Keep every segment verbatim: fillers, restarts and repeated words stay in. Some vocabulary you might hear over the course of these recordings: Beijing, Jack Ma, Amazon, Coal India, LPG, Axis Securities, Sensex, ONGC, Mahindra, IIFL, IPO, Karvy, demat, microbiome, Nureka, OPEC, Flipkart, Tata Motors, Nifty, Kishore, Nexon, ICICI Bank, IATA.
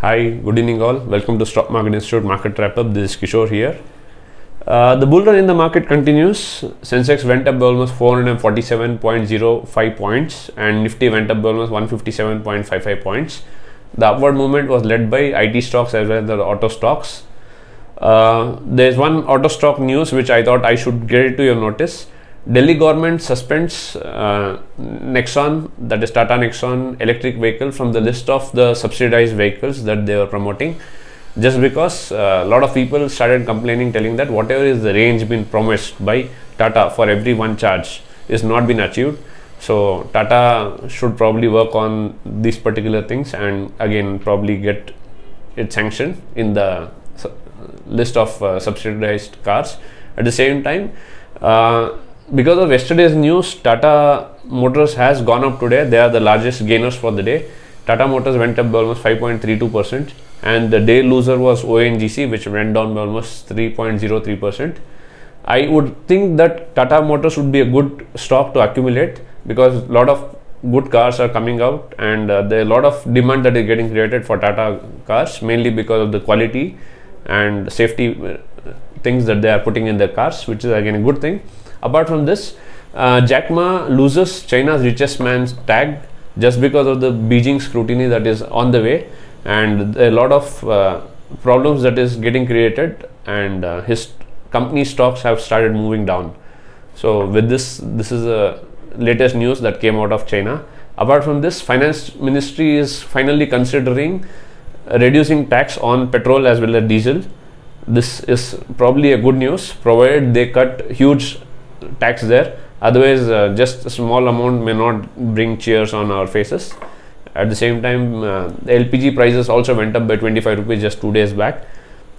Hi, good evening all. Welcome to Stock Market Institute Market Wrap Up. This is Kishore here. Uh, the bull run in the market continues. Sensex went up by almost four hundred forty-seven point zero five points and Nifty went up by almost one hundred fifty-seven point five five points. The upward movement was led by I T stocks as well as the auto stocks. Uh, there is one auto stock news which I thought I should get it to your notice. Delhi government suspends uh, Nexon, that is Tata Nexon electric vehicle, from the list of the subsidized vehicles that they were promoting, just because a uh, lot of people started complaining, telling that whatever is the range been promised by Tata for every one charge is not been achieved. So Tata should probably work on these particular things and again probably get it sanctioned in the list of uh, subsidized cars. At the same time, uh, because of yesterday's news, Tata Motors has gone up today. They are the largest gainers for the day. Tata Motors went up by almost five point three two percent and the day loser was O N G C, which went down by almost three point zero three percent. I would think that Tata Motors would be a good stock to accumulate because a lot of good cars are coming out and uh, there are a lot of demand that is getting created for Tata cars, mainly because of the quality and safety things that they are putting in their cars, which is again a good thing. Apart from this, uh, Jack Ma loses China's richest man's tag just because of the Beijing scrutiny that is on the way, and a lot of uh, problems that is getting created, and uh, his company stocks have started moving down. So with this, this is the latest news that came out of China. Apart from this, Finance Ministry is finally considering reducing tax on petrol as well as diesel. This is probably a good news, provided they cut huge tax there. Otherwise, uh, just a small amount may not bring cheers on our faces. At the same time, uh, the L P G prices also went up by twenty-five rupees just two days back,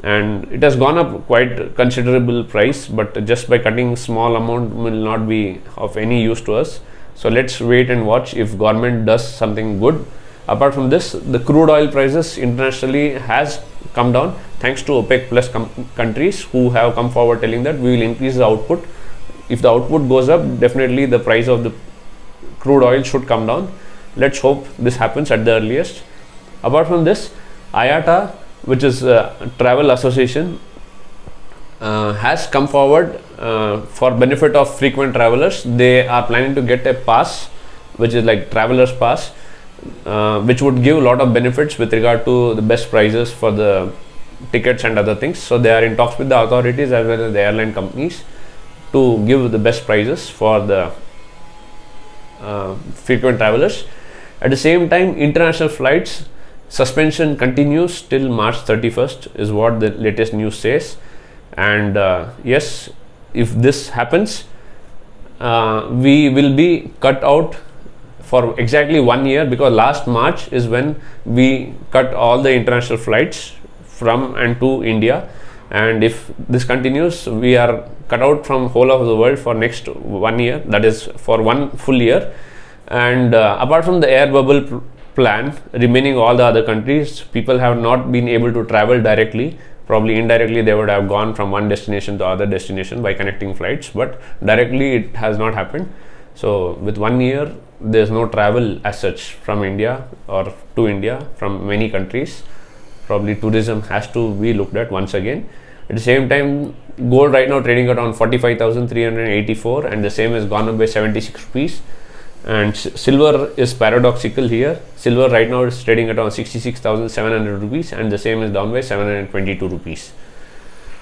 and it has gone up quite considerable price, but just by cutting small amount will not be of any use to us. So let's wait and watch if government does something good. Apart from this, the crude oil prices internationally has come down thanks to OPEC plus countries who have come forward telling that we will increase the output. If the output goes up, definitely the price of the crude oil should come down. Let's hope this happens at the earliest. Apart from this, I A T A, which is a travel association, uh, has come forward uh, for benefit of frequent travelers. They are planning to get a pass, which is like traveler's pass, uh, which would give a lot of benefits with regard to the best prices for the tickets and other things. So they are in talks with the authorities as well as the airline companies to give the best prices for the uh, frequent travelers. At the same time, international flights suspension continues till March thirty-first is what the latest news says. And uh, yes, if this happens, uh, we will be cut out for exactly one year because last March is when we cut all the international flights from and to India. And if this continues, we are cut out from whole of the world for next one year, that is for one full year. And uh, apart from the air bubble plan remaining, all the other countries, people have not been able to travel directly. Probably indirectly they would have gone from one destination to other destination by connecting flights, but directly it has not happened. So with one year there is no travel as such from India or to India from many countries. Probably tourism has to be looked at once again. At the same time, gold right now trading around forty-five thousand three hundred eighty-four, and the same has gone up by seventy-six rupees. And silver is paradoxical here. Silver right now is trading around sixty-six thousand seven hundred rupees, and the same is down by seven hundred twenty-two rupees.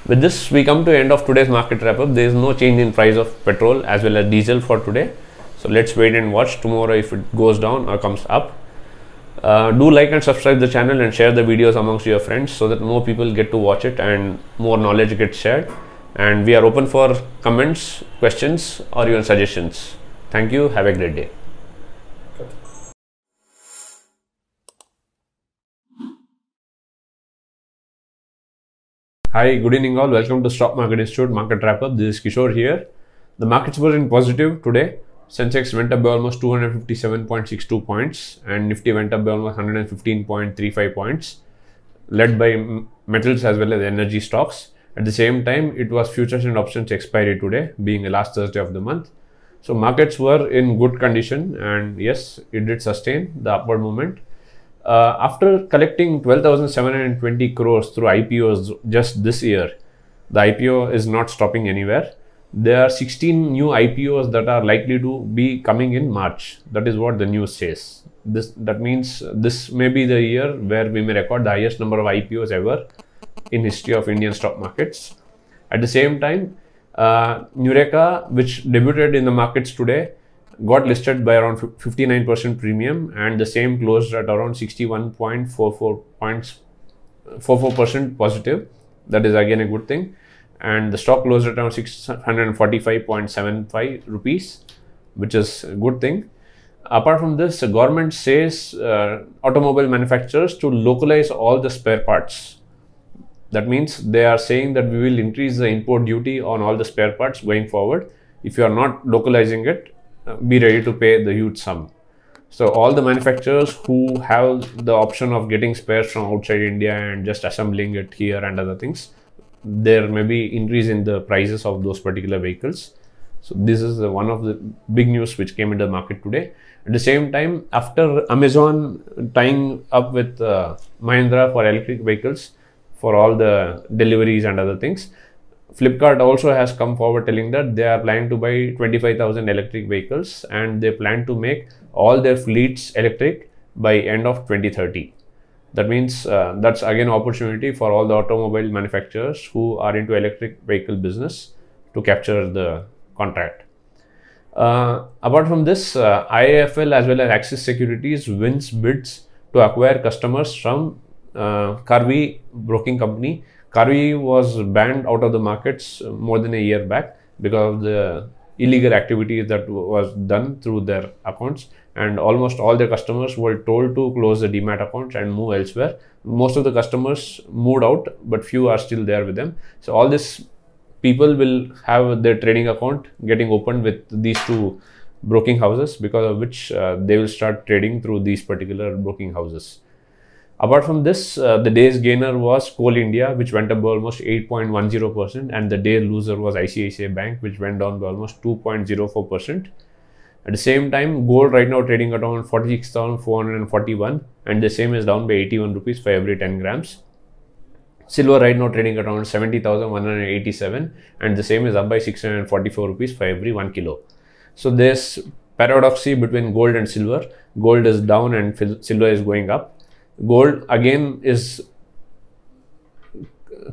With this, we come to the end of today's market wrap up. There is no change in price of petrol as well as diesel for today. So let's wait and watch tomorrow if it goes down or comes up. Uh, do like and subscribe the channel and share the videos amongst your friends so that more people get to watch it and more knowledge gets shared. And we are open for comments, questions or even suggestions. Thank you. Have a great day. Hi, good evening all. Welcome to Stock Market Institute Market Wrap Up. This is Kishore here. The markets were in positive today. Sensex went up by almost two hundred fifty-seven point six two points and Nifty went up by almost one hundred fifteen point three five points, led by metals as well as energy stocks. At the same time, it was futures and options expiry today, being the last Thursday of the month. So markets were in good condition, and yes, it did sustain the upward movement. Uh, after collecting twelve thousand seven hundred twenty crores through I P Os just this year, the I P O is not stopping anywhere. There are sixteen new I P Os that are likely to be coming in March. That is what the news says. This, that means this may be the year where we may record the highest number of I P Os ever in history of Indian stock markets. At the same time, uh, Nureka, which debuted in the markets today, got listed by around fifty-nine percent premium, and the same closed at around sixty-one point four four percent .44 positive. That is again a good thing. And the stock closed at around six hundred forty-five point seven five rupees, which is a good thing. Apart from this, the government says uh, automobile manufacturers to localize all the spare parts. That means they are saying that we will increase the import duty on all the spare parts going forward. If you are not localizing it, be ready to pay the huge sum. So all the manufacturers who have the option of getting spares from outside India and just assembling it here and other things, there may be increase in the prices of those particular vehicles. So this is the one of the big news which came into the market today. At the same time, after Amazon tying up with uh, Mahindra for electric vehicles for all the deliveries and other things, Flipkart also has come forward telling that they are planning to buy twenty-five thousand electric vehicles, and they plan to make all their fleets electric by end of twenty thirty. That means uh, that's again opportunity for all the automobile manufacturers who are into electric vehicle business to capture the contract. Uh, apart from this, uh, I I F L as well as Axis Securities wins bids to acquire customers from uh, Karvy broking company. Karvy was banned out of the markets more than a year back because of the illegal activities that was done through their accounts, and almost all their customers were told to close the D MAT accounts and move elsewhere. Most of the customers moved out, but few are still there with them. So all these people will have their trading account getting opened with these two broking houses, because of which uh, they will start trading through these particular broking houses. Apart from this, uh, the day's gainer was Coal India, which went up by almost eight point one zero percent, and the day loser was I C I C I Bank, which went down by almost two point zero four percent. At the same time, gold right now trading at around forty-six thousand four hundred forty-one, and the same is down by eighty-one rupees for every ten grams. Silver right now trading at around seventy thousand one hundred eighty-seven, and the same is up by six hundred forty-four rupees for every one kilo. So there's paradoxy between gold and silver. Gold is down and silver is going up. Gold again is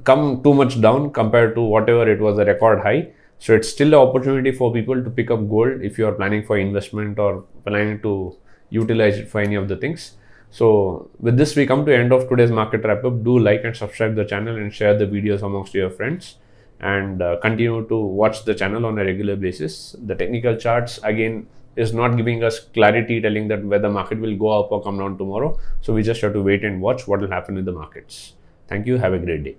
come too much down compared to whatever it was, a record high. So it's still an opportunity for people to pick up gold if you are planning for investment or planning to utilize it for any of the things. So with this, we come to the end of today's market wrap up. Do like and subscribe the channel and share the videos amongst your friends, and uh, continue to watch the channel on a regular basis. The technical charts again is not giving us clarity telling that whether the market will go up or come down tomorrow. So we just have to wait and watch what will happen in the markets. Thank you. Have a great day.